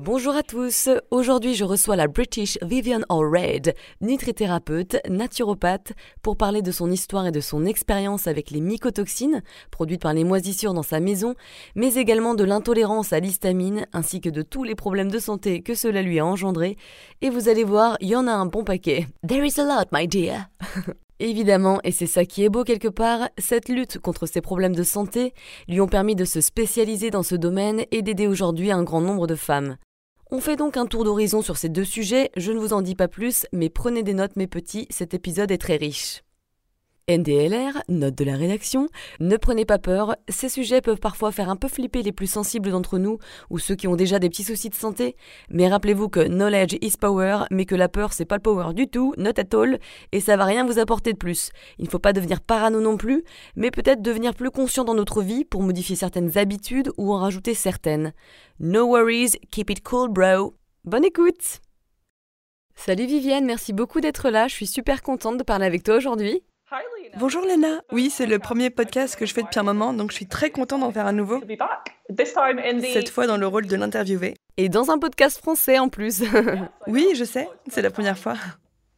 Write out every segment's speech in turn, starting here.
Bonjour à tous, aujourd'hui je reçois la British Vivian Allred, nutrithérapeute, naturopathe, pour parler de son histoire et de son expérience avec les mycotoxines, produites par les moisissures dans sa maison, mais également de l'intolérance à l'histamine, ainsi que de tous les problèmes de santé que cela lui a engendré. Et vous allez voir, il y en a un bon paquet. There is a lot, my dear. Évidemment, et c'est ça qui est beau quelque part, cette lutte contre ces problèmes de santé lui ont permis de se spécialiser dans ce domaine et d'aider aujourd'hui un grand nombre de femmes. On fait donc un tour d'horizon sur ces deux sujets, je ne vous en dis pas plus, mais prenez des notes mes petits, cet épisode est très riche. NDLR, note de la rédaction, ne prenez pas peur, ces sujets peuvent parfois faire un peu flipper les plus sensibles d'entre nous ou ceux qui ont déjà des petits soucis de santé, mais rappelez-vous que knowledge is power, mais que la peur c'est pas le power du tout, not at all, et ça va rien vous apporter de plus. Il ne faut pas devenir parano non plus, mais peut-être devenir plus conscient dans notre vie pour modifier certaines habitudes ou en rajouter certaines. No worries, keep it cool bro. Bonne écoute. Salut Viviane, merci beaucoup d'être là, je suis super contente de parler avec toi aujourd'hui. Bonjour Léna. Oui, c'est le premier podcast que je fais depuis un moment, donc je suis très contente d'en faire un nouveau. Cette fois dans le rôle de l'interviewée. Et dans un podcast français en plus. Oui, je sais, c'est la première fois.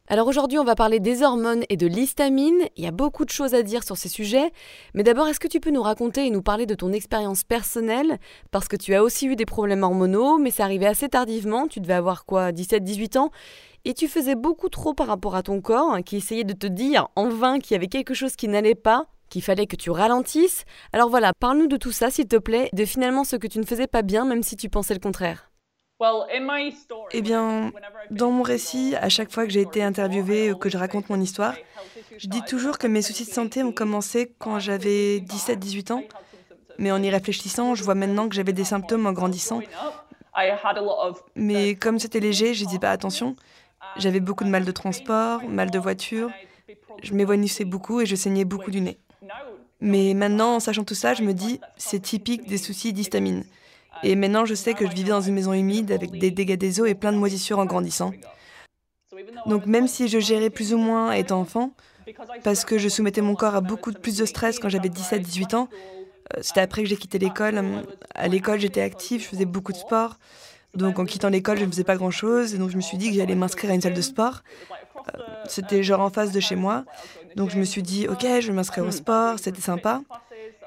Alors aujourd'hui, on va parler des hormones et de l'histamine. Il y a beaucoup de choses à dire sur ces sujets. Mais d'abord, est-ce que tu peux nous raconter et nous parler de ton expérience personnelle ? Parce que tu as aussi eu des problèmes hormonaux, mais c'est arrivé assez tardivement. Tu devais avoir quoi, 17-18 ans ? Et tu faisais beaucoup trop par rapport à ton corps, qui essayait de te dire en vain qu'il y avait quelque chose qui n'allait pas, qu'il fallait que tu ralentisses. Alors voilà, parle-nous de tout ça, s'il te plaît, de finalement ce que tu ne faisais pas bien, même si tu pensais le contraire. Eh bien, dans mon récit, à chaque fois que j'ai été interviewée ou que je raconte mon histoire, je dis toujours que mes soucis de santé ont commencé quand j'avais 17-18 ans. Mais en y réfléchissant, je vois maintenant que j'avais des symptômes en grandissant. Mais comme c'était léger, je dis pas attention. J'avais beaucoup de mal de transport, mal de voiture, je m'évanouissais beaucoup et je saignais beaucoup du nez. Mais maintenant, en sachant tout ça, je me dis, c'est typique des soucis d'histamine. Et maintenant, je sais que je vivais dans une maison humide avec des dégâts des eaux et plein de moisissures en grandissant. Donc même si je gérais plus ou moins étant enfant, parce que je soumettais mon corps à beaucoup plus de stress quand j'avais 17-18 ans, c'était après que j'ai quitté l'école. À l'école, j'étais active, je faisais beaucoup de sport. Donc en quittant l'école, je ne faisais pas grand-chose, et donc je me suis dit que j'allais m'inscrire à une salle de sport. C'était genre en face de chez moi, donc je me suis dit « Ok, je vais m'inscrire au sport, c'était sympa ».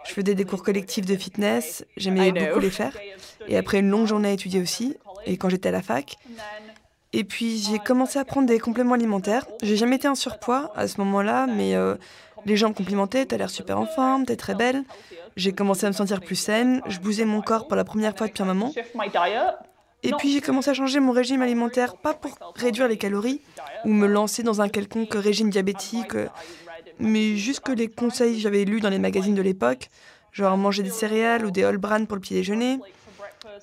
Je faisais des cours collectifs de fitness, j'aimais beaucoup les faire, et après une longue journée à étudier aussi, et quand j'étais à la fac. Et puis j'ai commencé à prendre des compléments alimentaires. J'ai jamais été en surpoids à ce moment-là, mais les gens me complimentaient « T'as l'air super en forme, t'es très belle ». J'ai commencé à me sentir plus saine, je bougeais mon corps pour la première fois depuis un moment. Et puis j'ai commencé à changer mon régime alimentaire, pas pour réduire les calories ou me lancer dans un quelconque régime diabétique, mais juste que les conseils que j'avais lus dans les magazines de l'époque, genre manger des céréales ou des whole bran pour le petit déjeuner,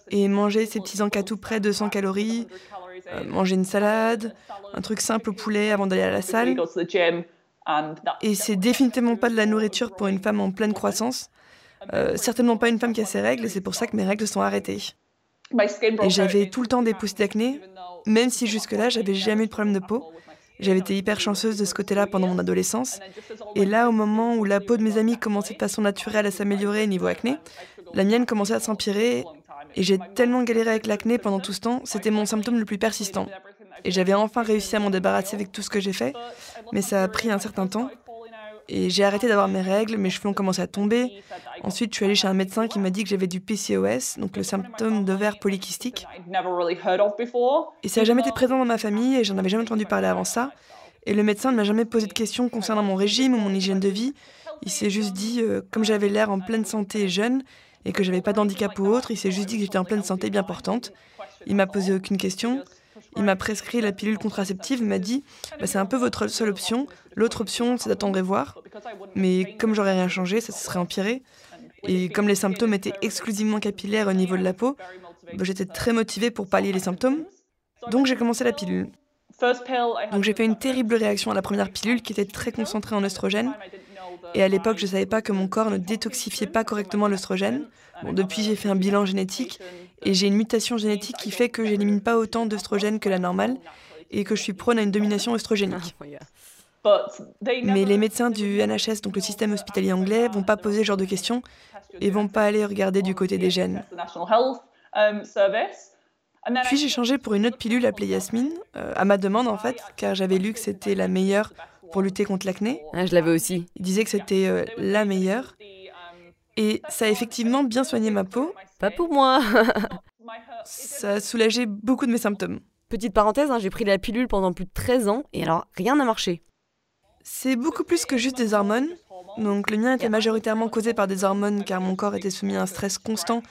et manger ces petits encas près de 100 calories, manger une salade, un truc simple au poulet avant d'aller à la salle. Et c'est définitivement pas de la nourriture pour une femme en pleine croissance, certainement pas une femme qui a ses règles, et c'est pour ça que mes règles se sont arrêtées. Et j'avais tout le temps des pousses d'acné, même si jusque-là, j'avais jamais eu de problème de peau. J'avais été hyper chanceuse de ce côté-là pendant mon adolescence. Et là, au moment où la peau de mes amis commençait de façon naturelle à s'améliorer niveau acné, la mienne commençait à s'empirer. Et j'ai tellement galéré avec l'acné pendant tout ce temps, c'était mon symptôme le plus persistant. Et j'avais enfin réussi à m'en débarrasser avec tout ce que j'ai fait, mais ça a pris un certain temps. Et j'ai arrêté d'avoir mes règles, mes cheveux ont commencé à tomber. Ensuite, je suis allée chez un médecin qui m'a dit que j'avais du PCOS, donc le symptôme d'ovaire polykystique. Et ça n'a jamais été présent dans ma famille et j'en avais jamais entendu parler avant ça. Et le médecin ne m'a jamais posé de questions concernant mon régime ou mon hygiène de vie. Il s'est juste dit, comme j'avais l'air en pleine santé et jeune, et que je n'avais pas d'handicap ou autre, il s'est juste dit que j'étais en pleine santé bien portante. Il ne m'a posé aucune question. Il m'a prescrit la pilule contraceptive, m'a dit « C'est un peu votre seule option, l'autre option c'est d'attendre et voir, mais comme j'aurais rien changé, ça se serait empiré. » Et comme les symptômes étaient exclusivement capillaires au niveau de la peau, j'étais très motivée pour pallier les symptômes, donc j'ai commencé la pilule. Donc j'ai fait une terrible réaction à la première pilule qui était très concentrée en œstrogène, Et à l'époque, je ne savais pas que mon corps ne détoxifiait pas correctement l'œstrogène. Bon, depuis, j'ai fait un bilan génétique et j'ai une mutation génétique qui fait que je n'élimine pas autant d'œstrogène que la normale et que je suis prône à une domination œstrogénique. Mais les médecins du NHS, donc le système hospitalier anglais, ne vont pas poser ce genre de questions et ne vont pas aller regarder du côté des gènes. Puis j'ai changé pour une autre pilule appelée Yasmine, à ma demande en fait, car j'avais lu que c'était la meilleure pour lutter contre l'acné. Ah, je l'avais aussi. Ils disaient que c'était la meilleure. Et ça a effectivement bien soigné ma peau. Pas pour moi. Ça a soulagé beaucoup de mes symptômes. Petite parenthèse, hein, j'ai pris la pilule pendant plus de 13 ans et alors rien n'a marché. C'est beaucoup plus que juste des hormones. Donc le mien était majoritairement causé par des hormones car mon corps était soumis à un stress constant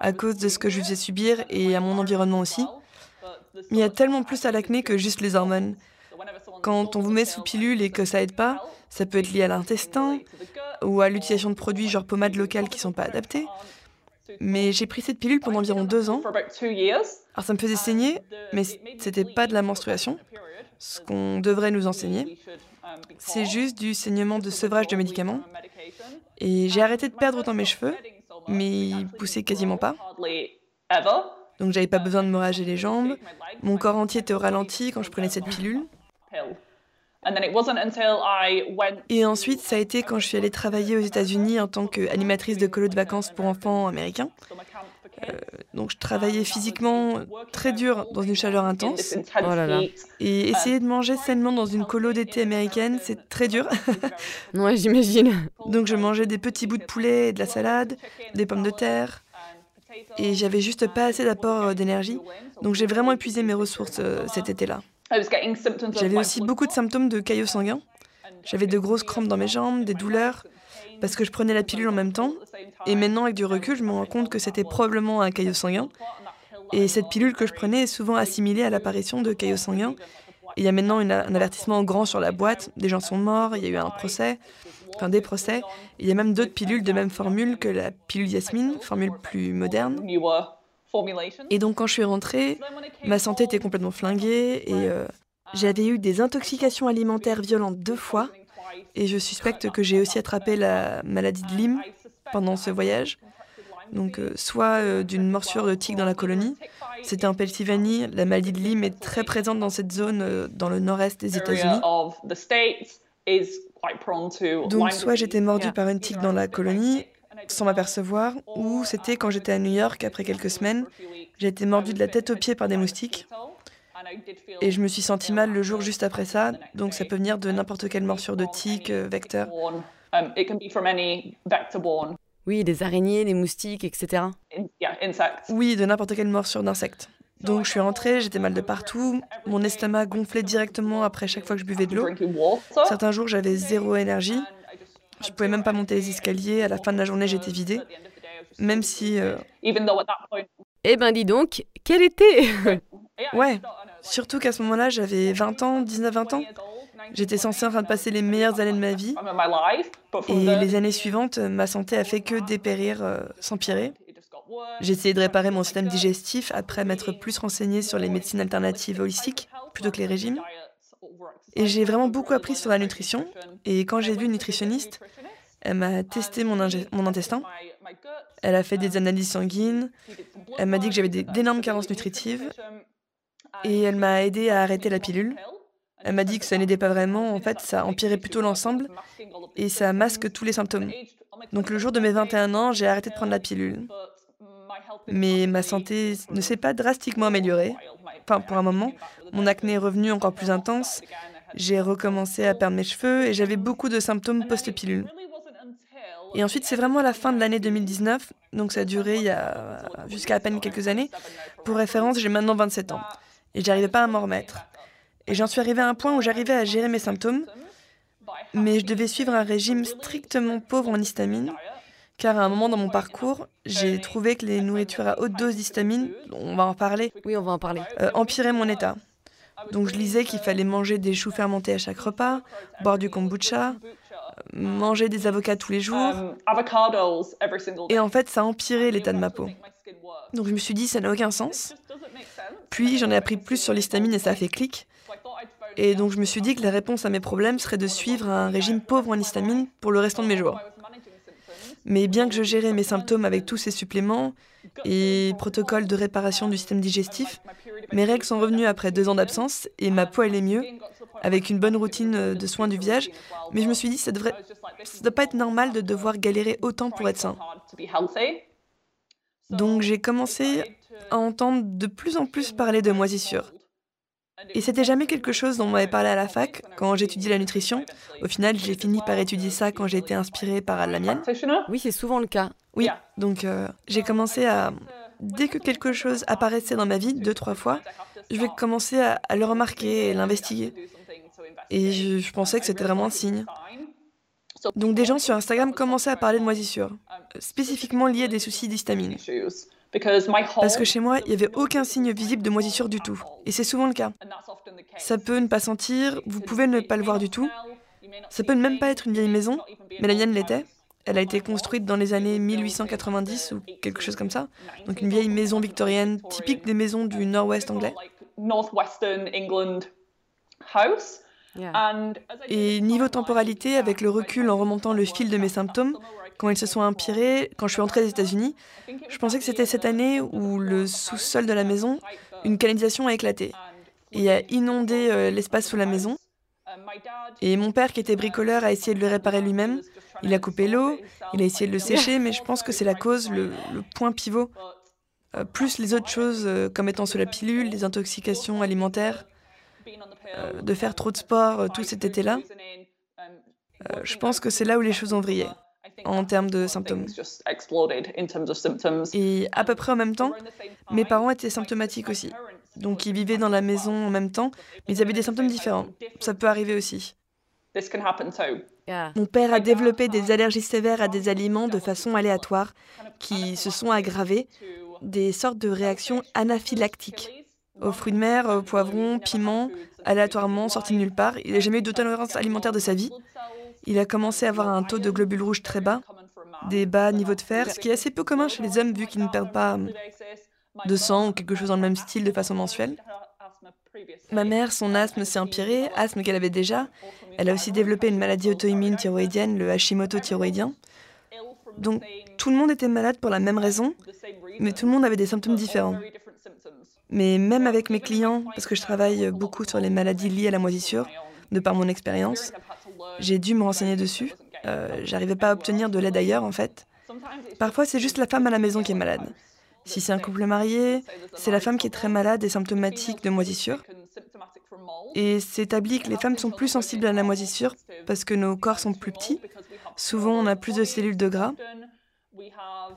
à cause de ce que je faisais subir et à mon environnement aussi. Mais il y a tellement plus à l'acné que juste les hormones. Quand on vous met sous pilule et que ça aide pas, ça peut être lié à l'intestin ou à l'utilisation de produits genre pommades locales qui sont pas adaptés. Mais j'ai pris cette pilule pendant environ 2 ans. Alors ça me faisait saigner, mais c'était pas de la menstruation, ce qu'on devrait nous enseigner. C'est juste du saignement de sevrage de médicaments. Et j'ai arrêté de perdre autant mes cheveux, mais ils poussaient quasiment pas. Donc j'avais pas besoin de me raser les jambes. Mon corps entier était au ralenti quand je prenais cette pilule. Et ensuite, ça a été quand je suis allée travailler aux États-Unis en tant qu'animatrice de colo de vacances pour enfants américains. Donc je travaillais physiquement très dur dans une chaleur intense. Oh là là. Et essayer de manger sainement dans une colo d'été américaine, c'est très dur. Ouais, j'imagine. Donc je mangeais des petits bouts de poulet et de la salade, des pommes de terre. Et j'avais juste pas assez d'apport d'énergie. Donc j'ai vraiment épuisé mes ressources cet été-là. J'avais aussi beaucoup de symptômes de caillots sanguins. J'avais de grosses crampes dans mes jambes, des douleurs, parce que je prenais la pilule en même temps. Et maintenant, avec du recul, je me rends compte que c'était probablement un caillot sanguin. Et cette pilule que je prenais est souvent assimilée à l'apparition de caillots sanguins. Et il y a maintenant un avertissement en grand sur la boîte. Des gens sont morts, il y a eu un procès, enfin des procès. Il y a même d'autres pilules de même formule que la pilule Yasmine, formule plus moderne. Et donc quand je suis rentrée, ma santé était complètement flinguée et j'avais eu des intoxications alimentaires violentes 2 fois et je suspecte que j'ai aussi attrapé la maladie de Lyme pendant ce voyage. Donc soit d'une morsure de tique dans la colonie, c'était en Pennsylvanie, la maladie de Lyme est très présente dans cette zone dans le nord-est des États-Unis. Donc soit j'étais mordue par une tique dans la colonie sans m'apercevoir, ou c'était quand j'étais à New York après quelques semaines, j'ai été mordue de la tête aux pieds par des moustiques et je me suis sentie mal le jour juste après ça, donc ça peut venir de n'importe quelle morsure de tique, vecteur. Oui, des araignées, des moustiques, etc. Oui, de n'importe quelle morsure d'insectes. Donc je suis rentrée, j'étais mal de partout, mon estomac gonflait directement après chaque fois que je buvais de l'eau. Certains jours, j'avais 0 énergie. Je ne pouvais même pas monter les escaliers. À la fin de la journée, j'étais vidée. Même si... Eh ben dis donc, quel été. Ouais, surtout qu'à ce moment-là, j'avais 20 ans, 19-20 ans. J'étais censée en train de passer les meilleures années de ma vie. Et les années suivantes, ma santé a fait que dépérir, s'empirer. J'ai essayé de réparer mon système digestif après m'être plus renseignée sur les médecines alternatives holistiques, plutôt que les régimes. Et j'ai vraiment beaucoup appris sur la nutrition. Et quand j'ai vu une nutritionniste, elle m'a testé mon intestin. Elle a fait des analyses sanguines. Elle m'a dit que j'avais d'énormes carences nutritives. Et elle m'a aidée à arrêter la pilule. Elle m'a dit que ça n'aidait pas vraiment. En fait, ça empirait plutôt l'ensemble. Et ça masque tous les symptômes. Donc le jour de mes 21 ans, j'ai arrêté de prendre la pilule. Mais ma santé ne s'est pas drastiquement améliorée. Enfin, pour un moment, mon acné est revenu encore plus intense. J'ai recommencé à perdre mes cheveux et j'avais beaucoup de symptômes post-pilule. Et ensuite, c'est vraiment à la fin de l'année 2019, donc ça a duré jusqu'à à peine quelques années. Pour référence, j'ai maintenant 27 ans et j'arrivais pas à m'en remettre. Et j'en suis arrivée à un point où j'arrivais à gérer mes symptômes, mais je devais suivre un régime strictement pauvre en histamine. Car à un moment dans mon parcours, j'ai trouvé que les nourritures à haute dose d'histamine, on va en parler, empiraient mon état. Donc je lisais qu'il fallait manger des choux fermentés à chaque repas, boire du kombucha, manger des avocats tous les jours. Et en fait, ça empirait l'état de ma peau. Donc je me suis dit, ça n'a aucun sens. Puis j'en ai appris plus sur l'histamine et ça a fait clic. Et donc je me suis dit que la réponse à mes problèmes serait de suivre un régime pauvre en histamine pour le restant de mes jours. Mais bien que je gérais mes symptômes avec tous ces suppléments et protocoles de réparation du système digestif, mes règles sont revenues après 2 ans d'absence et ma peau allait mieux, avec une bonne routine de soins du VIH, mais je me suis dit que ça doit pas être normal de devoir galérer autant pour être sain. Donc j'ai commencé à entendre de plus en plus parler de moisissures. Et c'était jamais quelque chose dont on m'avait parlé à la fac quand j'étudiais la nutrition. Au final, j'ai fini par étudier ça quand j'ai été inspirée par la mienne. Oui, c'est souvent le cas. Oui, donc j'ai commencé à... Dès que quelque chose apparaissait dans ma vie, 2-3 fois, je vais commencer à le remarquer et l'investiguer. Et je pensais que c'était vraiment un signe. Donc des gens sur Instagram commençaient à parler de moisissures, spécifiquement liées à des soucis d'histamine. Parce que chez moi, il n'y avait aucun signe visible de moisissure du tout. Et c'est souvent le cas. Ça peut ne pas sentir, vous pouvez ne pas le voir du tout. Ça peut ne même pas être une vieille maison, mais la mienne l'était. Elle a été construite dans les années 1890 ou quelque chose comme ça. Donc une vieille maison victorienne, typique des maisons du nord-ouest anglais. Et niveau temporalité, avec le recul en remontant le fil de mes symptômes, quand ils se sont empirés, quand je suis rentrée des États-Unis, je pensais que c'était cette année où le sous-sol de la maison, une canalisation a éclaté et a inondé l'espace sous la maison. Et mon père, qui était bricoleur, a essayé de le réparer lui-même. Il a coupé l'eau, il a essayé de le sécher, mais je pense que c'est la cause, le point pivot. Plus les autres choses, comme étant sous la pilule, les intoxications alimentaires, de faire trop de sport tout cet été-là. Je pense que c'est là où les choses ont vrillé en termes de symptômes. Et à peu près en même temps, mes parents étaient symptomatiques aussi. Donc ils vivaient dans la maison en même temps, mais ils avaient des symptômes différents. Ça peut arriver aussi. Mon père a développé des allergies sévères à des aliments de façon aléatoire, qui se sont aggravées, des sortes de réactions anaphylactiques. Aux fruits de mer, aux poivrons, piments, aléatoirement, sortis de nulle part. Il n'a jamais eu d'intolérance alimentaire de sa vie. Il a commencé à avoir un taux de globules rouges très bas, des bas niveaux de fer, ce qui est assez peu commun chez les hommes vu qu'ils ne perdent pas de sang ou quelque chose dans le même style de façon mensuelle. Ma mère, son asthme s'est empiré, asthme qu'elle avait déjà. Elle a aussi développé une maladie auto-immune thyroïdienne, le Hashimoto thyroïdien. Donc tout le monde était malade pour la même raison, mais tout le monde avait des symptômes différents. Mais même avec mes clients, parce que je travaille beaucoup sur les maladies liées à la moisissure, de par mon expérience, j'ai dû me renseigner dessus. J'arrivais pas à obtenir de l'aide ailleurs, en fait. Parfois, c'est juste la femme à la maison qui est malade. Si c'est un couple marié, c'est la femme qui est très malade et symptomatique de moisissure. Et c'est établi que les femmes sont plus sensibles à la moisissure parce que nos corps sont plus petits. Souvent, on a plus de cellules de gras.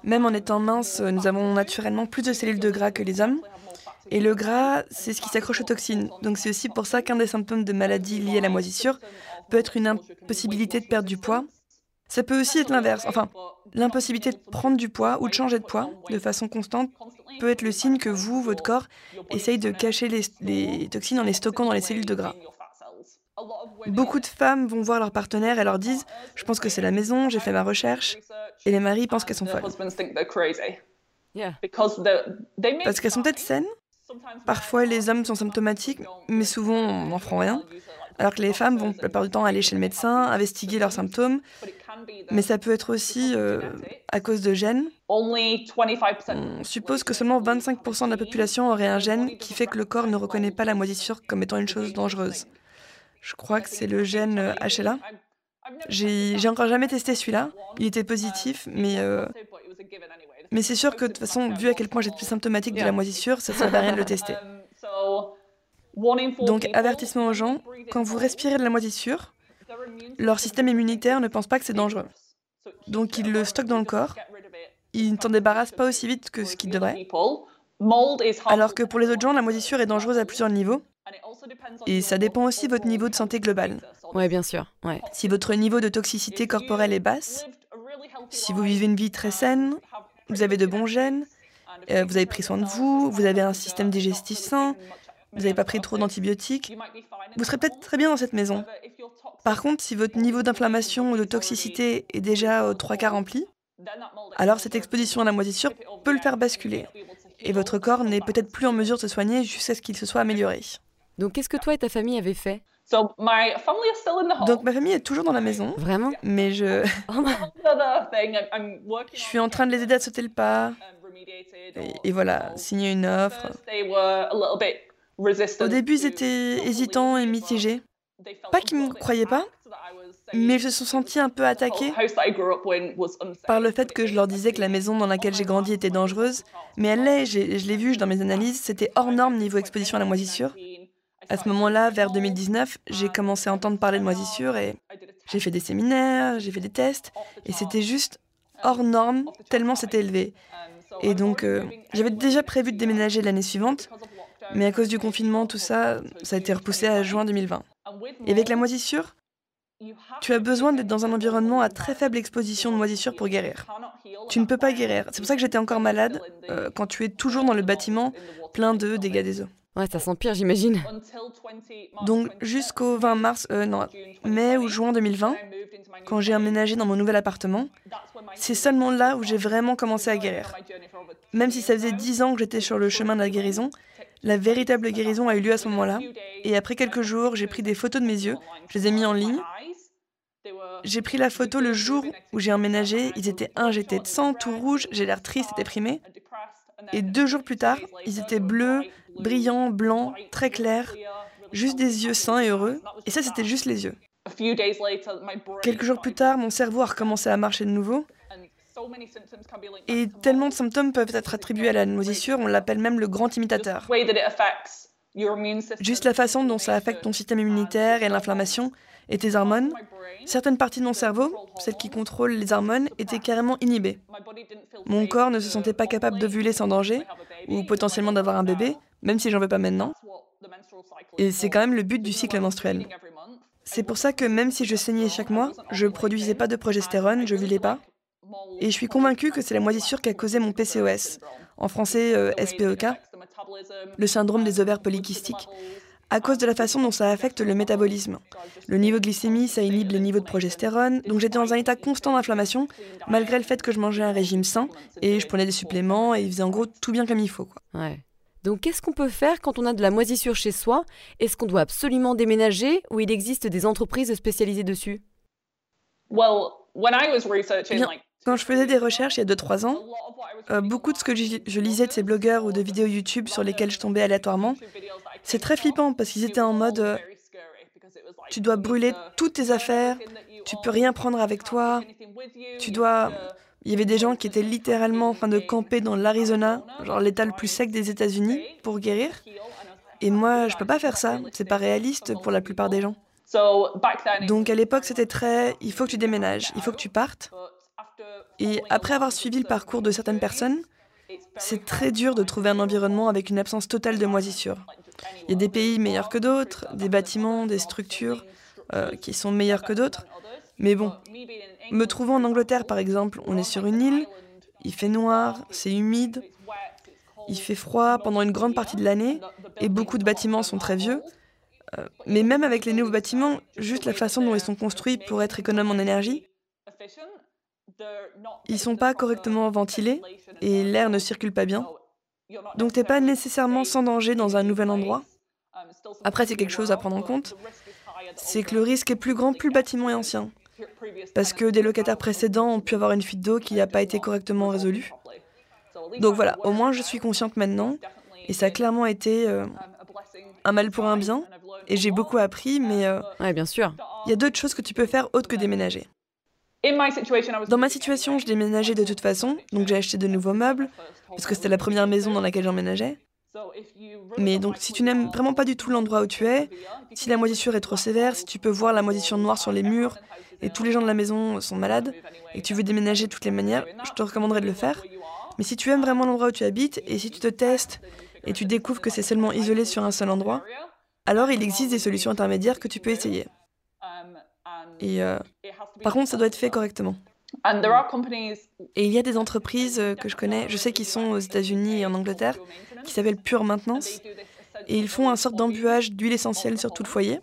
Même en étant mince, nous avons naturellement plus de cellules de gras que les hommes. Et le gras, c'est ce qui s'accroche aux toxines. Donc c'est aussi pour ça qu'un des symptômes de maladies liées à la moisissure peut être une impossibilité de perdre du poids. Ça peut aussi être l'inverse. Enfin, l'impossibilité de prendre du poids ou de changer de poids de façon constante peut être le signe que vous, votre corps, essaye de cacher les toxines en les stockant dans les cellules de gras. Beaucoup de femmes vont voir leur partenaire et leur disent « Je pense que c'est la maison, j'ai fait ma recherche » et les maris pensent qu'elles sont folles. Parce qu'elles sont peut-être saines. Parfois, les hommes sont symptomatiques, mais souvent, on n'en prend rien. Alors que les femmes vont la plupart du temps aller chez le médecin, investiguer leurs symptômes, mais ça peut être aussi à cause de gènes. On suppose que seulement 25% de la population aurait un gène qui fait que le corps ne reconnaît pas la moisissure comme étant une chose dangereuse. Je crois que c'est le gène HLA. J'ai encore jamais testé celui-là. Il était positif, mais c'est sûr que, de toute façon, vu à quel point j'étais symptomatique de la moisissure, ça ne servait à rien de le tester. Donc, avertissement aux gens, quand vous respirez de la moisissure, leur système immunitaire ne pense pas que c'est dangereux. Donc, ils le stockent dans le corps, ils ne s'en débarrassent pas aussi vite que ce qu'ils devraient. Alors que pour les autres gens, la moisissure est dangereuse à plusieurs niveaux. Et ça dépend aussi de votre niveau de santé globale. Oui, bien sûr. Ouais. Si votre niveau de toxicité corporelle est basse, si vous vivez une vie très saine, vous avez de bons gènes, vous avez pris soin de vous, vous avez un système digestif sain, vous n'avez pas pris trop d'antibiotiques, vous serez peut-être très bien dans cette maison. Par contre, si votre niveau d'inflammation ou de toxicité est déjà aux 3/4 rempli, alors cette exposition à la moisissure peut le faire basculer. Et votre corps n'est peut-être plus en mesure de se soigner jusqu'à ce qu'il se soit amélioré. Donc, qu'est-ce que toi et ta famille avez fait ? Donc, ma famille est toujours dans la maison. Vraiment ? Mais je suis en train de les aider à sauter le pas. Et voilà, signer une offre. Au début, ils étaient hésitants et mitigés. Pas qu'ils ne me croyaient pas, mais ils se sont sentis un peu attaqués par le fait que je leur disais que la maison dans laquelle j'ai grandi était dangereuse. Mais elle l'est, je l'ai vu dans mes analyses, c'était hors norme niveau exposition à la moisissure. À ce moment-là, vers 2019, j'ai commencé à entendre parler de moisissure et j'ai fait des séminaires, j'ai fait des tests. Et c'était juste hors norme, tellement c'était élevé. Et donc, j'avais déjà prévu de déménager l'année suivante, mais à cause du confinement, tout ça, ça a été repoussé à juin 2020. Et avec la moisissure, tu as besoin d'être dans un environnement à très faible exposition de moisissure pour guérir. Tu ne peux pas guérir. C'est pour ça que j'étais encore malade quand tu es toujours dans le bâtiment plein de dégâts des eaux. Ouais, ça s'empire, j'imagine. Donc jusqu'au 20 mars, mai ou juin 2020, quand j'ai emménagé dans mon nouvel appartement, c'est seulement là où j'ai vraiment commencé à guérir. Même si ça faisait 10 ans que j'étais sur le chemin de la guérison, la véritable guérison a eu lieu à ce moment-là. Et après quelques jours, j'ai pris des photos de mes yeux, je les ai mis en ligne. J'ai pris la photo le jour où j'ai emménagé, ils étaient injectés de sang, tout rouge, j'ai l'air triste et déprimée. Et 2 jours plus tard, ils étaient bleus, brillants, blancs, très clairs, juste des yeux sains et heureux. Et ça, c'était juste les yeux. Quelques jours plus tard, mon cerveau a recommencé à marcher de nouveau. Et tellement de symptômes peuvent être attribués à la moisissure, on l'appelle même le grand imitateur. Juste la façon dont ça affecte ton système immunitaire et l'inflammation et tes hormones, certaines parties de mon cerveau, celles qui contrôlent les hormones, étaient carrément inhibées. Mon corps ne se sentait pas capable d'ovuler sans danger, ou potentiellement d'avoir un bébé, même si j'en veux pas maintenant. Et c'est quand même le but du cycle menstruel. C'est pour ça que même si je saignais chaque mois, je produisais pas de progestérone, je n'ovulais pas. Et je suis convaincue que c'est la moisissure qui a causé mon PCOS, en français SOPK, le syndrome des ovaires polykystiques, à cause de la façon dont ça affecte le métabolisme. Le niveau de glycémie, ça inhibe les niveaux de progestérone, donc j'étais dans un état constant d'inflammation, malgré le fait que je mangeais un régime sain, et je prenais des suppléments, et ils faisaient en gros tout bien comme il faut, quoi. Ouais. Donc qu'est-ce qu'on peut faire quand on a de la moisissure chez soi? Est-ce qu'on doit absolument déménager, ou il existe des entreprises spécialisées dessus? Quand je faisais des recherches il y a 2-3 ans, beaucoup de ce que je lisais de ces blogueurs ou de vidéos YouTube sur lesquelles je tombais aléatoirement, c'est très flippant parce qu'ils étaient en mode « tu dois brûler toutes tes affaires, tu peux rien prendre avec toi, tu dois... » Il y avait des gens qui étaient littéralement en train de camper dans l'Arizona, genre l'état le plus sec des États-Unis, pour guérir. Et moi, je peux pas faire ça, c'est pas réaliste pour la plupart des gens. Donc à l'époque, c'était très « il faut que tu déménages, il faut que tu partes ». Et après avoir suivi le parcours de certaines personnes, c'est très dur de trouver un environnement avec une absence totale de moisissure. Il y a des pays meilleurs que d'autres, des bâtiments, des structures qui sont meilleurs que d'autres. Mais bon, me trouvant en Angleterre par exemple, on est sur une île, il fait noir, c'est humide, il fait froid pendant une grande partie de l'année, et beaucoup de bâtiments sont très vieux. Mais même avec les nouveaux bâtiments, juste la façon dont ils sont construits pour être économes en énergie, ils ne sont pas correctement ventilés et l'air ne circule pas bien. Donc tu n'es pas nécessairement sans danger dans un nouvel endroit. Après, c'est quelque chose à prendre en compte. C'est que le risque est plus grand, plus le bâtiment est ancien. Parce que des locataires précédents ont pu avoir une fuite d'eau qui n'a pas été correctement résolue. Donc voilà, au moins je suis consciente maintenant. Et ça a clairement été un mal pour un bien. Et j'ai beaucoup appris, mais ouais, bien sûr. Il y a d'autres choses que tu peux faire autres que déménager. Dans ma situation, je déménageais de toute façon, donc j'ai acheté de nouveaux meubles, parce que c'était la première maison dans laquelle j'emménageais. Mais donc, si tu n'aimes vraiment pas du tout l'endroit où tu es, si la moisissure est trop sévère, si tu peux voir la moisissure noire sur les murs, et tous les gens de la maison sont malades, et que tu veux déménager de toutes les manières, je te recommanderais de le faire. Mais si tu aimes vraiment l'endroit où tu habites, et si tu te testes, et tu découvres que c'est seulement isolé sur un seul endroit, alors il existe des solutions intermédiaires que tu peux essayer. Et par contre, ça doit être fait correctement. Et il y a des entreprises que je connais, je sais qu'ils sont aux États-Unis et en Angleterre, qui s'appellent Pure Maintenance, et ils font un sorte d'embuage d'huile essentielle sur tout le foyer.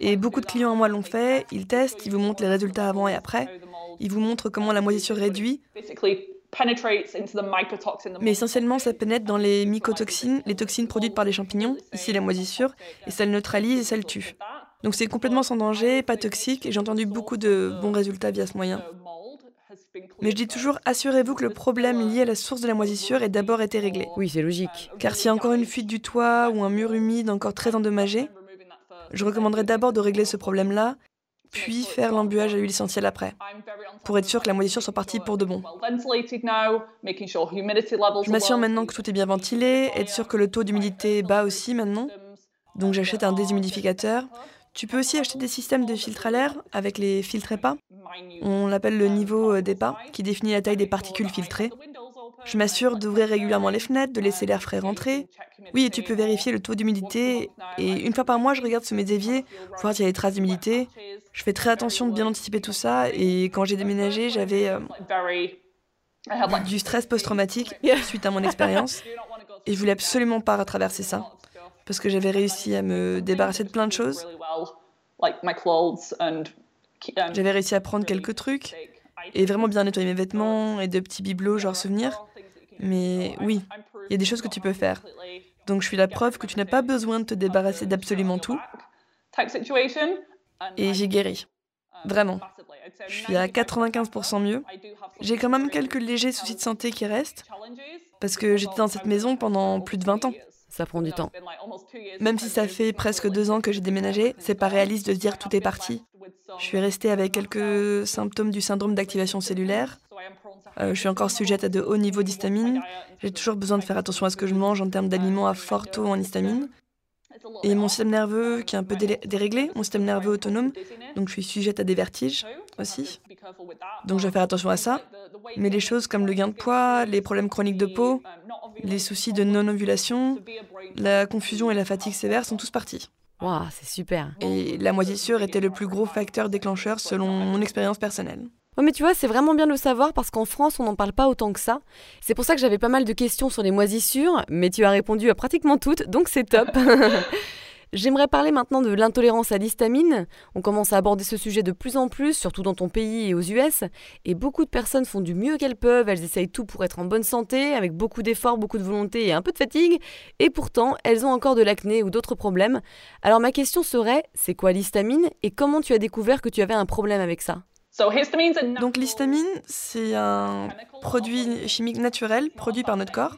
Et beaucoup de clients à moi l'ont fait, ils testent, ils vous montrent les résultats avant et après, ils vous montrent comment la moisissure réduit. Mais essentiellement, ça pénètre dans les mycotoxines, les toxines produites par les champignons, ici la moisissure, et ça le neutralise et ça le tue. Donc c'est complètement sans danger, pas toxique, et j'ai entendu beaucoup de bons résultats via ce moyen. Mais je dis toujours, assurez-vous que le problème lié à la source de la moisissure ait d'abord été réglé. Oui, c'est logique. Car s'il y a encore une fuite du toit ou un mur humide encore très endommagé, je recommanderais d'abord de régler ce problème-là, puis faire l'embuage à huile essentielle après, pour être sûr que la moisissure soit partie pour de bon. Je m'assure maintenant que tout est bien ventilé, être sûr que le taux d'humidité est bas aussi maintenant. Donc j'achète un déshumidificateur. Tu peux aussi acheter des systèmes de filtre à l'air avec les filtres HEPA. On l'appelle le niveau d'HEPA, qui définit la taille des particules filtrées. Je m'assure d'ouvrir régulièrement les fenêtres, de laisser l'air frais rentrer. Oui, et tu peux vérifier le taux d'humidité. Et une fois par mois, je regarde sous mes éviers, voir s'il y a des traces d'humidité. Je fais très attention de bien anticiper tout ça. Et quand j'ai déménagé, j'avais du stress post-traumatique suite à mon expérience. Et je voulais absolument pas traverser ça, parce que j'avais réussi à me débarrasser de plein de choses. J'avais réussi à prendre quelques trucs et vraiment bien nettoyer mes vêtements et de petits bibelots, genre souvenirs. Mais oui, il y a des choses que tu peux faire. Donc je suis la preuve que tu n'as pas besoin de te débarrasser d'absolument tout. Et j'ai guéri. Vraiment. Je suis à 95% mieux. J'ai quand même quelques légers soucis de santé qui restent, parce que j'étais dans cette maison pendant plus de 20 ans. Ça prend du temps. Même si ça fait presque 2 ans que j'ai déménagé, c'est pas réaliste de dire tout est parti. Je suis restée avec quelques symptômes du syndrome d'activation cellulaire. Je suis encore sujette à de hauts niveaux d'histamine. J'ai toujours besoin de faire attention à ce que je mange en termes d'aliments à fort taux en histamine. Et mon système nerveux qui est un peu déréglé, mon système nerveux autonome, donc je suis sujette à des vertiges aussi. Donc je vais faire attention à ça. Mais les choses comme le gain de poids, les problèmes chroniques de peau, les soucis de non-ovulation, la confusion et la fatigue sévère sont tous partis. Waouh, c'est super. Et la moisissure était le plus gros facteur déclencheur selon mon expérience personnelle. Ouais, mais tu vois, c'est vraiment bien de le savoir parce qu'en France, on n'en parle pas autant que ça. C'est pour ça que j'avais pas mal de questions sur les moisissures, mais tu as répondu à pratiquement toutes, donc c'est top. J'aimerais parler maintenant de l'intolérance à l'histamine. On commence à aborder ce sujet de plus en plus, surtout dans ton pays et aux US. Et beaucoup de personnes font du mieux qu'elles peuvent. Elles essayent tout pour être en bonne santé, avec beaucoup d'efforts, beaucoup de volonté et un peu de fatigue. Et pourtant, elles ont encore de l'acné ou d'autres problèmes. Alors ma question serait, c'est quoi l'histamine et comment tu as découvert que tu avais un problème avec ça ? Donc l'histamine, c'est un produit chimique naturel produit par notre corps.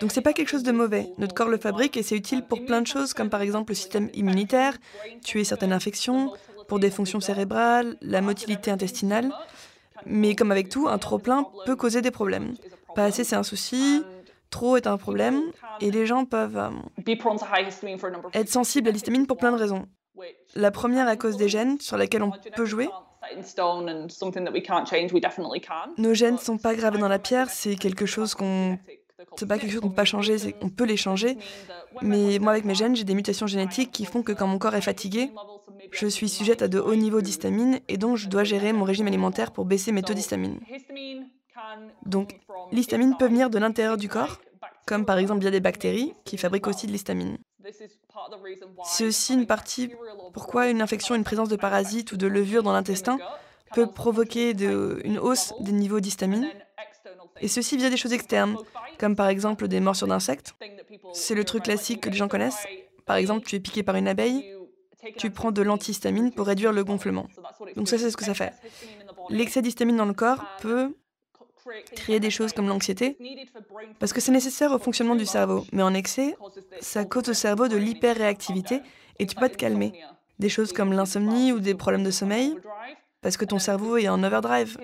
Donc c'est pas quelque chose de mauvais. Notre corps le fabrique et c'est utile pour plein de choses, comme par exemple le système immunitaire, tuer certaines infections, pour des fonctions cérébrales, la motilité intestinale. Mais comme avec tout, un trop-plein peut causer des problèmes. Pas assez, c'est un souci. Trop est un problème. Et les gens peuvent être sensibles à l'histamine pour plein de raisons. La première, à cause des gènes sur lesquels on peut jouer. Nos gènes ne sont pas gravés dans la pierre, c'est quelque chose qu'on ne peut pas changer, on peut les changer. Mais moi, avec mes gènes, j'ai des mutations génétiques qui font que quand mon corps est fatigué, je suis sujette à de hauts niveaux d'histamine et donc je dois gérer mon régime alimentaire pour baisser mes taux d'histamine. Donc, l'histamine peut venir de l'intérieur du corps, comme par exemple via des bactéries qui fabriquent aussi de l'histamine. C'est aussi une partie pourquoi une infection, une présence de parasites ou de levures dans l'intestin peut provoquer une hausse des niveaux d'histamine. Et ceci via des choses externes, comme par exemple des morsures d'insectes. C'est le truc classique que les gens connaissent. Par exemple, tu es piqué par une abeille, tu prends de l'antihistamine pour réduire le gonflement. Donc ça, c'est ce que ça fait. L'excès d'histamine dans le corps peut créer des choses comme l'anxiété, parce que c'est nécessaire au fonctionnement du cerveau. Mais en excès, ça cause au cerveau de l'hyperréactivité et tu peux pas te calmer. Des choses comme l'insomnie ou des problèmes de sommeil, parce que ton cerveau est en overdrive.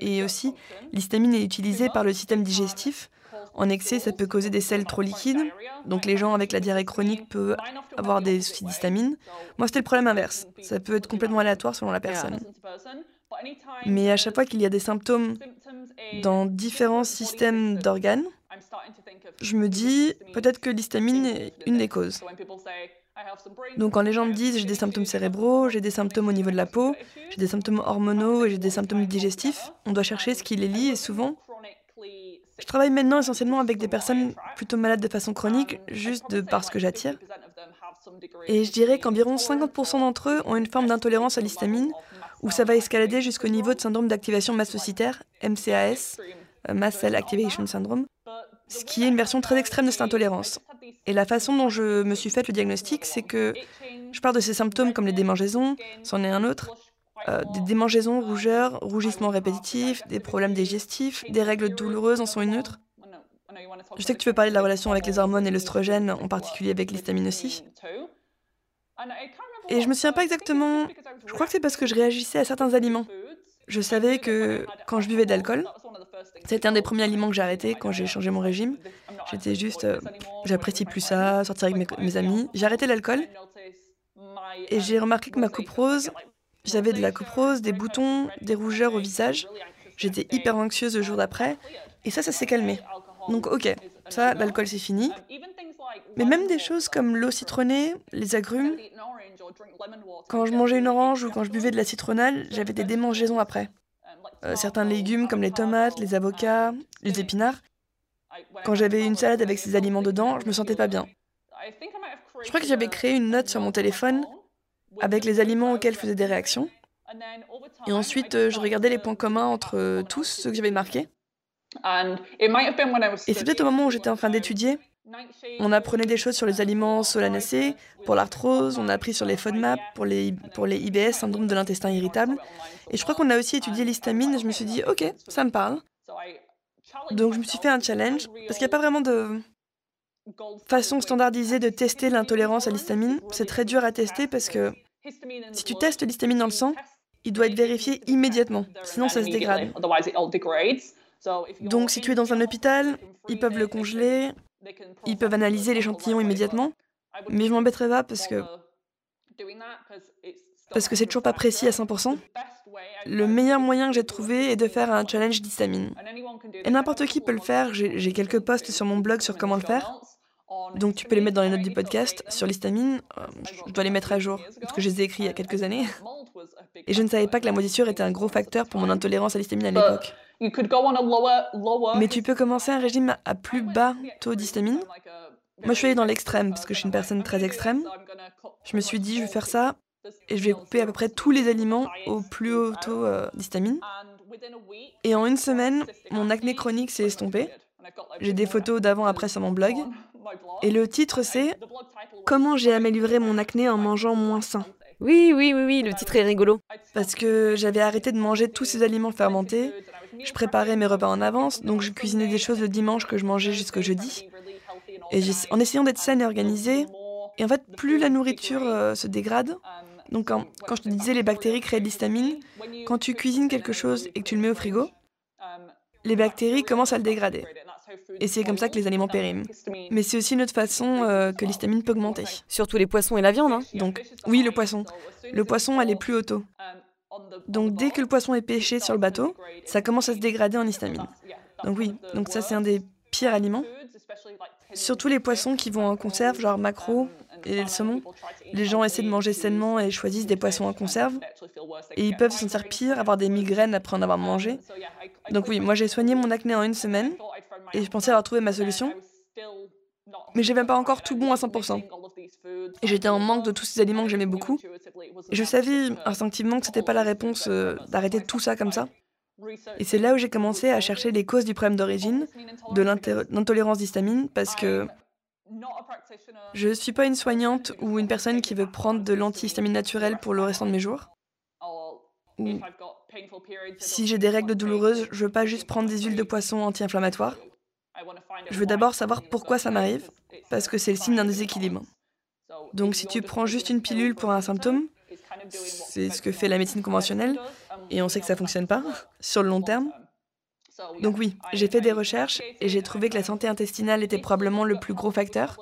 Et aussi, l'histamine est utilisée par le système digestif. En excès, ça peut causer des selles trop liquides. Donc les gens avec la diarrhée chronique peuvent avoir des soucis d'histamine. Moi, c'était le problème inverse. Ça peut être complètement aléatoire selon la personne. Mais à chaque fois qu'il y a des symptômes dans différents systèmes d'organes, je me dis peut-être que l'histamine est une des causes. Donc quand les gens me disent j'ai des symptômes cérébraux, j'ai des symptômes au niveau de la peau, j'ai des symptômes hormonaux et j'ai des symptômes digestifs, on doit chercher ce qui les lie et souvent, je travaille maintenant essentiellement avec des personnes plutôt malades de façon chronique, juste parce que j'attire. Et je dirais qu'environ 50% d'entre eux ont une forme d'intolérance à l'histamine, où ça va escalader jusqu'au niveau de syndrome d'activation mastocytaire, MCAS, Mast Cell Activation Syndrome, ce qui est une version très extrême de cette intolérance. Et la façon dont je me suis faite le diagnostic, c'est que je pars de ces symptômes comme les démangeaisons, c'en est un autre, des démangeaisons, rougeurs, rougissements répétitifs, des problèmes digestifs, des règles douloureuses en sont une autre. Je sais que tu veux parler de la relation avec les hormones et l'œstrogène, en particulier avec l'histamine aussi. Et je me souviens pas exactement, je crois que c'est parce que je réagissais à certains aliments. Je savais que quand je buvais de l'alcool, c'était un des premiers aliments que j'ai arrêté quand j'ai changé mon régime. J'étais juste, j'apprécie plus ça, sortir avec mes amis. J'ai arrêté l'alcool et j'ai remarqué que ma couperose, j'avais de la couperose, des boutons, des rougeurs au visage. J'étais hyper anxieuse le jour d'après et ça s'est calmé. Donc ok, ça, l'alcool c'est fini. Mais même des choses comme l'eau citronnée, les agrumes, quand je mangeais une orange ou quand je buvais de la citronnelle, j'avais des démangeaisons après. Certains légumes comme les tomates, les avocats, les épinards. Quand j'avais une salade avec ces aliments dedans, je me sentais pas bien. Je crois que j'avais créé une note sur mon téléphone avec les aliments auxquels je faisais des réactions. Et ensuite, je regardais les points communs entre tous ceux que j'avais marqués. Et c'est peut-être au moment où j'étais en train d'étudier. On apprenait des choses sur les aliments solanacés, pour l'arthrose, on a appris sur les FODMAP, pour les IBS, syndrome de l'intestin irritable. Et je crois qu'on a aussi étudié l'histamine, je me suis dit, ok, ça me parle. Donc je me suis fait un challenge, parce qu'il n'y a pas vraiment de façon standardisée de tester l'intolérance à l'histamine. C'est très dur à tester parce que si tu testes l'histamine dans le sang, il doit être vérifié immédiatement, sinon ça se dégrade. Donc si tu es dans un hôpital, ils peuvent le congeler, ils peuvent analyser l'échantillon immédiatement, mais je m'embêterai pas parce que c'est toujours pas précis à 100%. Le meilleur moyen que j'ai trouvé est de faire un challenge d'histamine. Et n'importe qui peut le faire, j'ai quelques posts sur mon blog sur comment le faire, donc tu peux les mettre dans les notes du podcast sur l'histamine, je dois les mettre à jour, parce que je les ai écrits il y a quelques années. Et je ne savais pas que la moisissure était un gros facteur pour mon intolérance à l'histamine à l'époque. Mais tu peux commencer un régime à plus bas taux d'histamine. Moi, je suis allée dans l'extrême, parce que je suis une personne très extrême. Je me suis dit, je vais faire ça, et je vais couper à peu près tous les aliments au plus haut taux d'histamine. Et en une semaine, mon acné chronique s'est estompé. J'ai des photos d'avant-après sur mon blog. Et le titre, c'est « Comment j'ai amélioré mon acné en mangeant moins sain ». Oui, le titre est rigolo. Parce que j'avais arrêté de manger tous ces aliments fermentés, je préparais mes repas en avance, donc je cuisinais des choses le dimanche que je mangeais jusqu'au jeudi. Et en essayant d'être saine et organisée, et en fait, plus la nourriture se dégrade, donc quand je te disais les bactéries créent de l'histamine, quand tu cuisines quelque chose et que tu le mets au frigo, les bactéries commencent à le dégrader. Et c'est comme ça que les aliments périment. Mais c'est aussi une autre façon que l'histamine peut augmenter. Surtout les poissons et la viande, hein. Donc, oui, le poisson. Le poisson, elle est plus haute. Donc, dès que le poisson est pêché sur le bateau, ça commence à se dégrader en histamine. Donc oui, donc ça, c'est un des pires aliments. Surtout les poissons qui vont en conserve, genre maquereau et le saumon. Les gens essaient de manger sainement et choisissent des poissons en conserve. Et ils peuvent se sentir pire, avoir des migraines après en avoir mangé. Donc oui, moi, j'ai soigné mon acné en une semaine. Et je pensais avoir trouvé ma solution, mais j'avais pas encore tout bon à 100%. Et j'étais en manque de tous ces aliments que j'aimais beaucoup. Et je savais instinctivement que c'était pas la réponse d'arrêter tout ça comme ça. Et c'est là où j'ai commencé à chercher les causes du problème d'origine, de l'intolérance d'histamine, parce que je suis pas une soignante ou une personne qui veut prendre de l'antihistamine naturelle pour le restant de mes jours. Ou si j'ai des règles douloureuses, je veux pas juste prendre des huiles de poisson anti-inflammatoires. Je veux d'abord savoir pourquoi ça m'arrive, parce que c'est le signe d'un déséquilibre. Donc si tu prends juste une pilule pour un symptôme, c'est ce que fait la médecine conventionnelle, et on sait que ça fonctionne pas, sur le long terme. Donc oui, j'ai fait des recherches, et j'ai trouvé que la santé intestinale était probablement le plus gros facteur.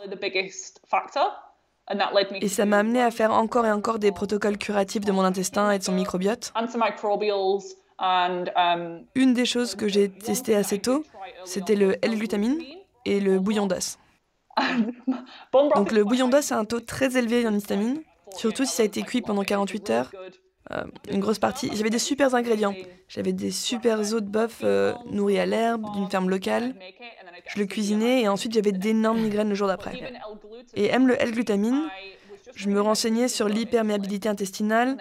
Et ça m'a amené à faire encore et encore des protocoles curatifs de mon intestin et de son microbiote. Une des choses que j'ai testées assez tôt, c'était le L-glutamine et le bouillon d'os. Donc le bouillon d'os a un taux très élevé en histamine, surtout si ça a été cuit pendant 48 heures, une grosse partie. J'avais des super ingrédients, j'avais des super os de bœuf nourris à l'herbe, d'une ferme locale. Je le cuisinais et ensuite j'avais d'énormes migraines le jour d'après. Et même le L-glutamine, je me renseignais sur l'hyperméabilité intestinale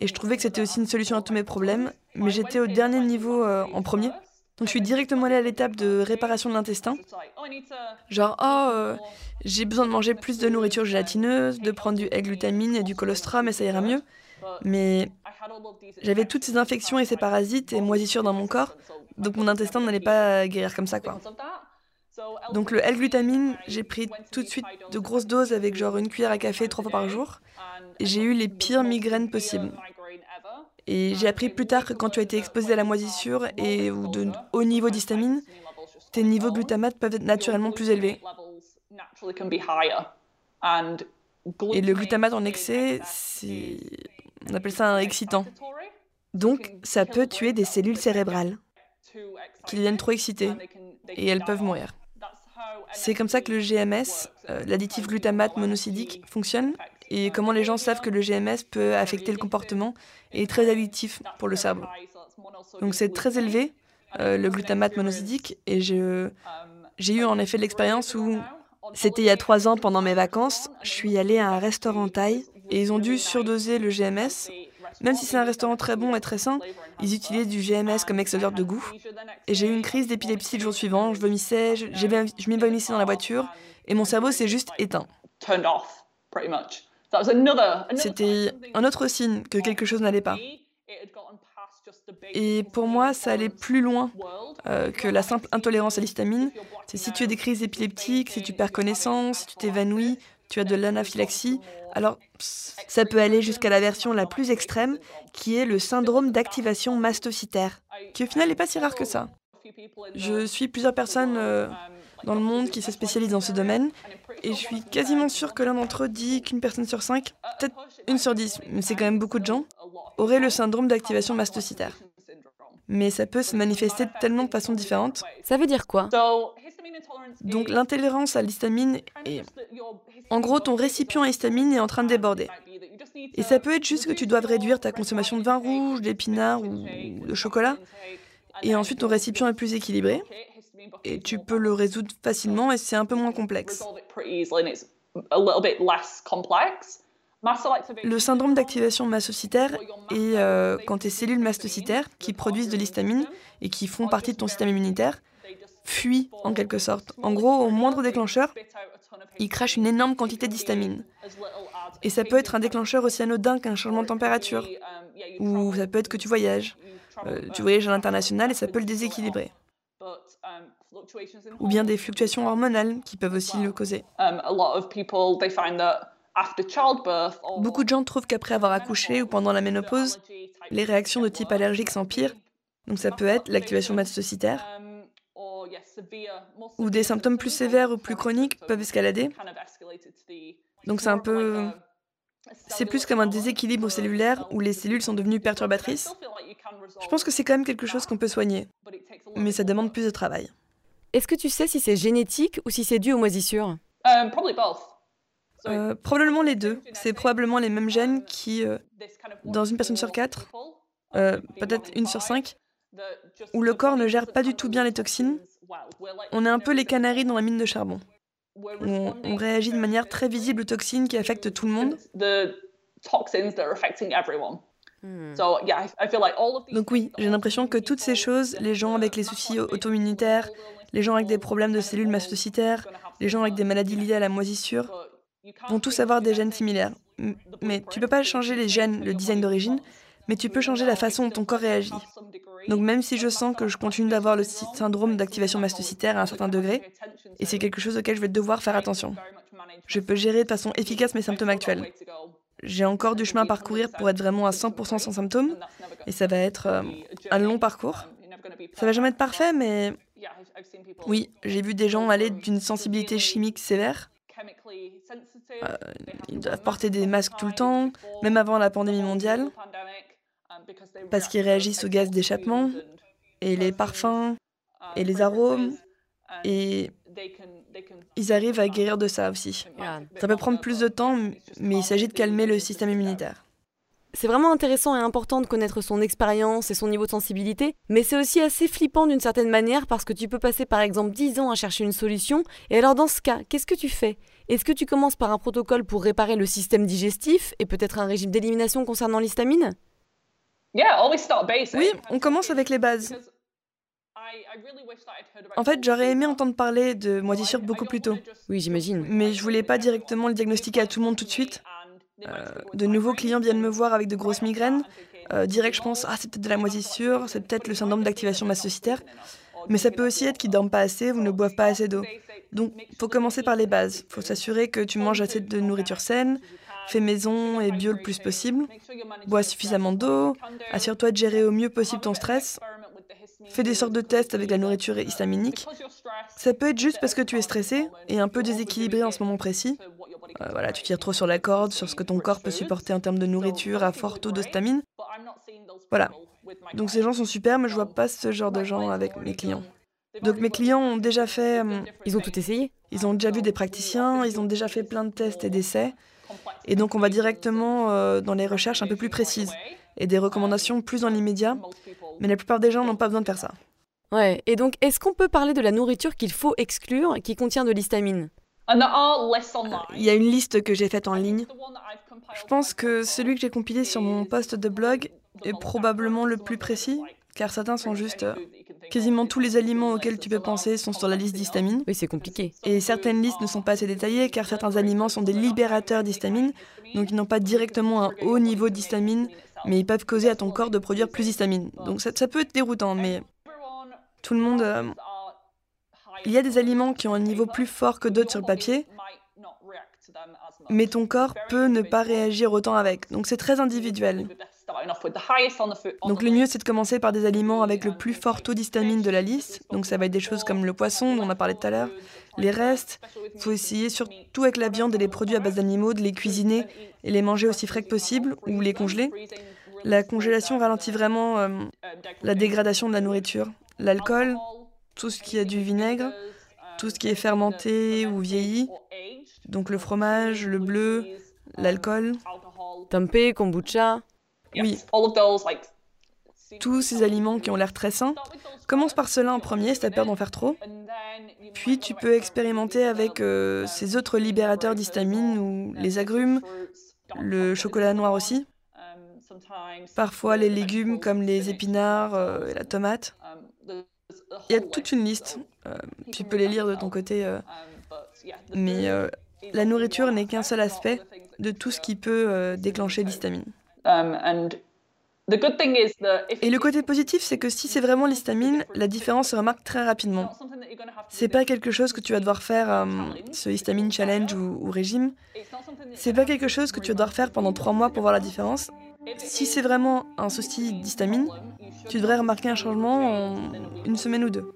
et je trouvais que c'était aussi une solution à tous mes problèmes, mais j'étais au dernier niveau en premier. Donc je suis directement allée à l'étape de réparation de l'intestin. Genre, j'ai besoin de manger plus de nourriture gélatineuse, de prendre du L-glutamine et du colostrum et ça ira mieux. Mais j'avais toutes ces infections et ces parasites et moisissures dans mon corps, donc mon intestin n'allait pas guérir comme ça, quoi. Donc le L-glutamine, j'ai pris tout de suite de grosses doses avec genre une cuillère à café 3 fois par jour. Et j'ai eu les pires migraines possibles. Et j'ai appris plus tard que quand tu as été exposé à la moisissure et ou de haut niveau d'histamine, tes niveaux de glutamate peuvent être naturellement plus élevés. Et le glutamate en excès, on appelle ça un excitant. Donc ça peut tuer des cellules cérébrales qui deviennent trop excitées et elles peuvent mourir. C'est comme ça que le GMS, l'additif glutamate monocydique, fonctionne et comment les gens savent que le GMS peut affecter le comportement et est très addictif pour le cerveau. Donc c'est très élevé, le glutamate monocydique, et j'ai eu en effet l'expérience où, c'était il y a 3 ans pendant mes vacances, je suis allée à un restaurant thaï et ils ont dû surdoser le GMS. Même si c'est un restaurant très bon et très sain, ils utilisent du GMS comme exhausteur de goût. Et j'ai eu une crise d'épilepsie le jour suivant, je vomissais, je m'évanouissais dans la voiture, et mon cerveau s'est juste éteint. C'était un autre signe que quelque chose n'allait pas. Et pour moi, ça allait plus loin que la simple intolérance à l'histamine. C'est si tu as des crises épileptiques, si tu perds connaissance, si tu t'évanouis, tu as de l'anaphylaxie, alors ça peut aller jusqu'à la version la plus extrême, qui est le syndrome d'activation mastocytaire, qui au final n'est pas si rare que ça. Je suis plusieurs personnes dans le monde qui se spécialisent dans ce domaine, et je suis quasiment sûre que l'un d'entre eux dit qu'une personne sur 5, peut-être une sur 10, mais c'est quand même beaucoup de gens, aurait le syndrome d'activation mastocytaire. Mais ça peut se manifester de tellement de façons différentes. Ça veut dire quoi? Donc l'intolérance à l'histamine est... En gros, ton récipient à histamine est en train de déborder. Et ça peut être juste que tu doives réduire ta consommation de vin rouge, d'épinards ou de chocolat. Et ensuite, ton récipient est plus équilibré. Et tu peux le résoudre facilement et c'est un peu moins complexe. Le syndrome d'activation mastocytaire est quand tes cellules mastocytaires, qui produisent de l'histamine et qui font partie de ton système immunitaire, fuient en quelque sorte. En gros, au moindre déclencheur, ils crachent une énorme quantité d'histamine. Et ça peut être un déclencheur aussi anodin qu'un changement de température, ou ça peut être que tu voyages. Tu voyages à l'international et ça peut le déséquilibrer. Ou bien des fluctuations hormonales qui peuvent aussi le causer. Beaucoup de gens trouvent qu'après avoir accouché ou pendant la ménopause, les réactions de type allergique s'empirent, donc ça peut être l'activation mastocytaire, ou des symptômes plus sévères ou plus chroniques peuvent escalader. Donc c'est un peu... C'est plus comme un déséquilibre cellulaire où les cellules sont devenues perturbatrices. Je pense que c'est quand même quelque chose qu'on peut soigner, mais ça demande plus de travail. Est-ce que tu sais si c'est génétique ou si c'est dû aux moisissures? Probablement les deux. C'est probablement les mêmes gènes qui, dans une personne sur 4, peut-être une sur 5, où le corps ne gère pas du tout bien les toxines, on est un peu les canaries dans la mine de charbon. On réagit de manière très visible aux toxines qui affectent tout le monde. Donc oui, j'ai l'impression que toutes ces choses, les gens avec les soucis auto-immunitaires, les gens avec des problèmes de cellules mastocytaires, les gens avec des maladies liées à la moisissure, vont tous avoir des gènes similaires. Mais tu ne peux pas changer les gènes, le design d'origine, mais tu peux changer la façon dont ton corps réagit. Donc même si je sens que je continue d'avoir le syndrome d'activation mastocytaire à un certain degré, et c'est quelque chose auquel je vais devoir faire attention, je peux gérer de façon efficace mes symptômes actuels. J'ai encore du chemin à parcourir pour être vraiment à 100% sans symptômes, et ça va être un long parcours. Ça va jamais être parfait, mais... Oui, j'ai vu des gens aller d'une sensibilité chimique sévère. Ils doivent porter des masques tout le temps, même avant la pandémie mondiale, parce qu'ils réagissent aux gaz d'échappement, et les parfums, et les arômes, et ils arrivent à guérir de ça aussi. Ça peut prendre plus de temps, mais il s'agit de calmer le système immunitaire. C'est vraiment intéressant et important de connaître son expérience et son niveau de sensibilité, mais c'est aussi assez flippant d'une certaine manière parce que tu peux passer par exemple 10 ans à chercher une solution. Et alors dans ce cas, qu'est-ce que tu fais? Est-ce que tu commences par un protocole pour réparer le système digestif et peut-être un régime d'élimination concernant l'histamine? Oui, on commence avec les bases. En fait, j'aurais aimé entendre parler de moisissure beaucoup plus tôt. Oui, j'imagine. Mais je voulais pas directement le diagnostiquer à tout le monde tout de suite. De nouveaux clients viennent me voir avec de grosses migraines. Direct, je pense, ah, c'est peut-être de la moisissure, c'est peut-être le syndrome d'activation mastocytaire. Mais ça peut aussi être qu'ils ne dorment pas assez ou ne boivent pas assez d'eau. Donc, il faut commencer par les bases. Il faut s'assurer que tu manges assez de nourriture saine, fais maison et bio le plus possible, bois suffisamment d'eau, assure-toi de gérer au mieux possible ton stress, fais des sortes de tests avec la nourriture histaminique. Ça peut être juste parce que tu es stressé et un peu déséquilibré en ce moment précis. Voilà, tu tires trop sur la corde, sur ce que ton corps peut supporter en termes de nourriture à fort taux de stamine. Voilà. Donc ces gens sont super, mais je vois pas ce genre de gens avec mes clients. Donc mes clients ont déjà fait... Ils ont tout essayé. Ils ont déjà vu des praticiens, ils ont déjà fait plein de tests et d'essais. Et donc on va directement dans les recherches un peu plus précises et des recommandations plus dans l'immédiat. Mais la plupart des gens n'ont pas besoin de faire ça. Ouais, et donc est-ce qu'on peut parler de la nourriture qu'il faut exclure, qui contient de l'histamine ? Il y a une liste que j'ai faite en ligne. Je pense que celui que j'ai compilé sur mon post de blog est probablement le plus précis, car certains sont juste... quasiment tous les aliments auxquels tu peux penser sont sur la liste d'histamine. Oui, c'est compliqué. Et certaines listes ne sont pas assez détaillées, car certains aliments sont des libérateurs d'histamine, donc ils n'ont pas directement un haut niveau d'histamine, mais ils peuvent causer à ton corps de produire plus d'histamine. Donc ça peut être déroutant, mais tout le monde... Il y a des aliments qui ont un niveau plus fort que d'autres sur le papier, mais ton corps peut ne pas réagir autant avec. Donc c'est très individuel. Donc le mieux, c'est de commencer par des aliments avec le plus fort taux d'histamine de la liste. Donc ça va être des choses comme le poisson, dont on a parlé tout à l'heure, les restes. Il faut essayer, surtout avec la viande et les produits à base d'animaux, de les cuisiner et les manger aussi frais que possible, ou les congeler. La congélation ralentit vraiment la dégradation de la nourriture. L'alcool, tout ce qui a du vinaigre, tout ce qui est fermenté ou vieilli, donc le fromage, le bleu, l'alcool. Tempeh, kombucha. Oui, tous ces aliments qui ont l'air très sains. Commence par cela en premier, si t'as peur d'en faire trop. Puis tu peux expérimenter avec ces autres libérateurs d'histamine ou les agrumes, le chocolat noir aussi. Parfois les légumes comme les épinards et la tomate. Il y a toute une liste. Tu peux les lire de ton côté. Mais la nourriture n'est qu'un seul aspect de tout ce qui peut déclencher l'histamine. Et le côté positif, c'est que si c'est vraiment l'histamine, la différence se remarque très rapidement. C'est pas quelque chose que tu vas devoir faire, ce histamine challenge ou régime. C'est pas quelque chose que tu vas devoir faire pendant 3 mois pour voir la différence. Si c'est vraiment un souci d'histamine, tu devrais remarquer un changement en une semaine ou 2.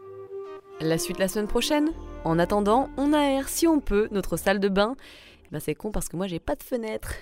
La suite la semaine prochaine. En attendant, on aère si on peut notre salle de bain. Ben c'est con parce que moi j'ai pas de fenêtre.